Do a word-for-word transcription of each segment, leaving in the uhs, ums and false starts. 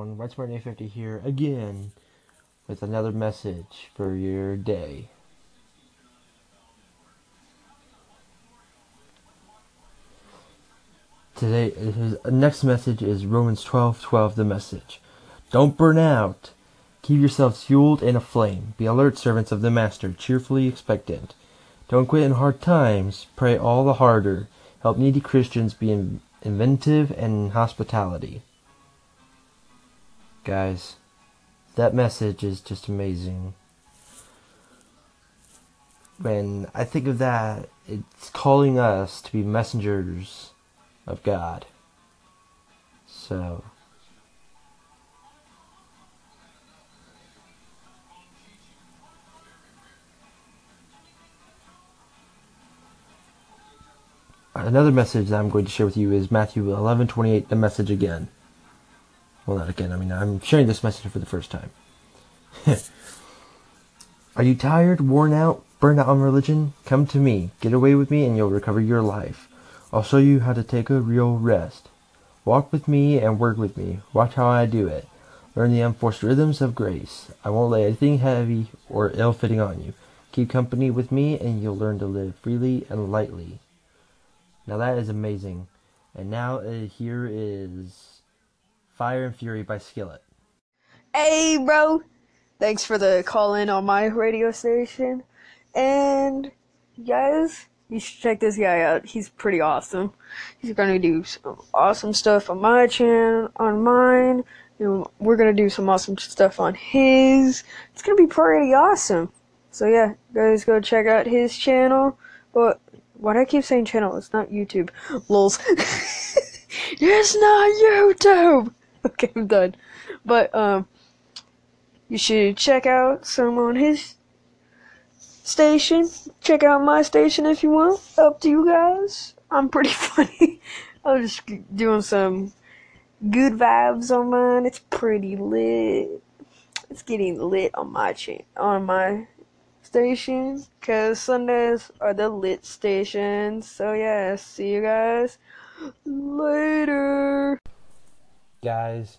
everyone, RideSmart and A fifty here again with another message for your day. Today, his next message is Romans twelve twelve, the message. Don't burn out. Keep yourselves fueled and aflame. Be alert, servants of the Master, cheerfully expectant. Don't quit in hard times. Pray all the harder. Help needy Christians be in inventive and hospitality. Guys, that message is just amazing. When I think of that, it's calling us to be messengers of God. So, another message that I'm going to share with you is Matthew eleven twenty-eight, the message again. Well, not again, I mean, I'm sharing this message for the first time. Are you tired, worn out, burned out on religion? Come to me, get away with me, and you'll recover your life. I'll show you how to take a real rest. Walk with me and work with me. Watch how I do it. Learn the unforced rhythms of grace. I won't lay anything heavy or ill-fitting on you. Keep company with me, and you'll learn to live freely and lightly. Now that is amazing. And now uh, here is Fire and Fury by Skillet. Hey, bro. Thanks for the call in on my radio station. And guys, you should check this guy out. He's pretty awesome. He's going to do some awesome stuff on my channel, on mine. And we're going to do some awesome stuff on his. It's going to be pretty awesome. So yeah, guys, go check out his channel. But why do I keep saying channel? It's not YouTube. Lols. It's not YouTube! Okay, I'm done. But, um, you should check out some on his station. Check out my station if you want. Up to you guys. I'm pretty funny. I'm just doing some good vibes on mine. It's pretty lit. It's getting lit on my channel, on my station, because Sundays are the lit stations. So yeah, see you guys later. Guys,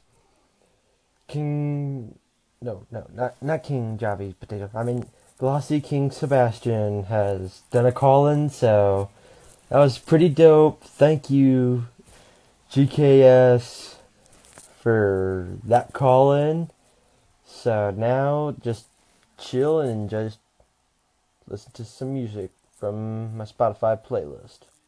King, no, no, not, not King Javi's potato, I mean, Glossy King Sebastian has done a call-in, so that was pretty dope. Thank you, G K S, for that call-in. So now, just chill and just listen to some music from my Spotify playlist.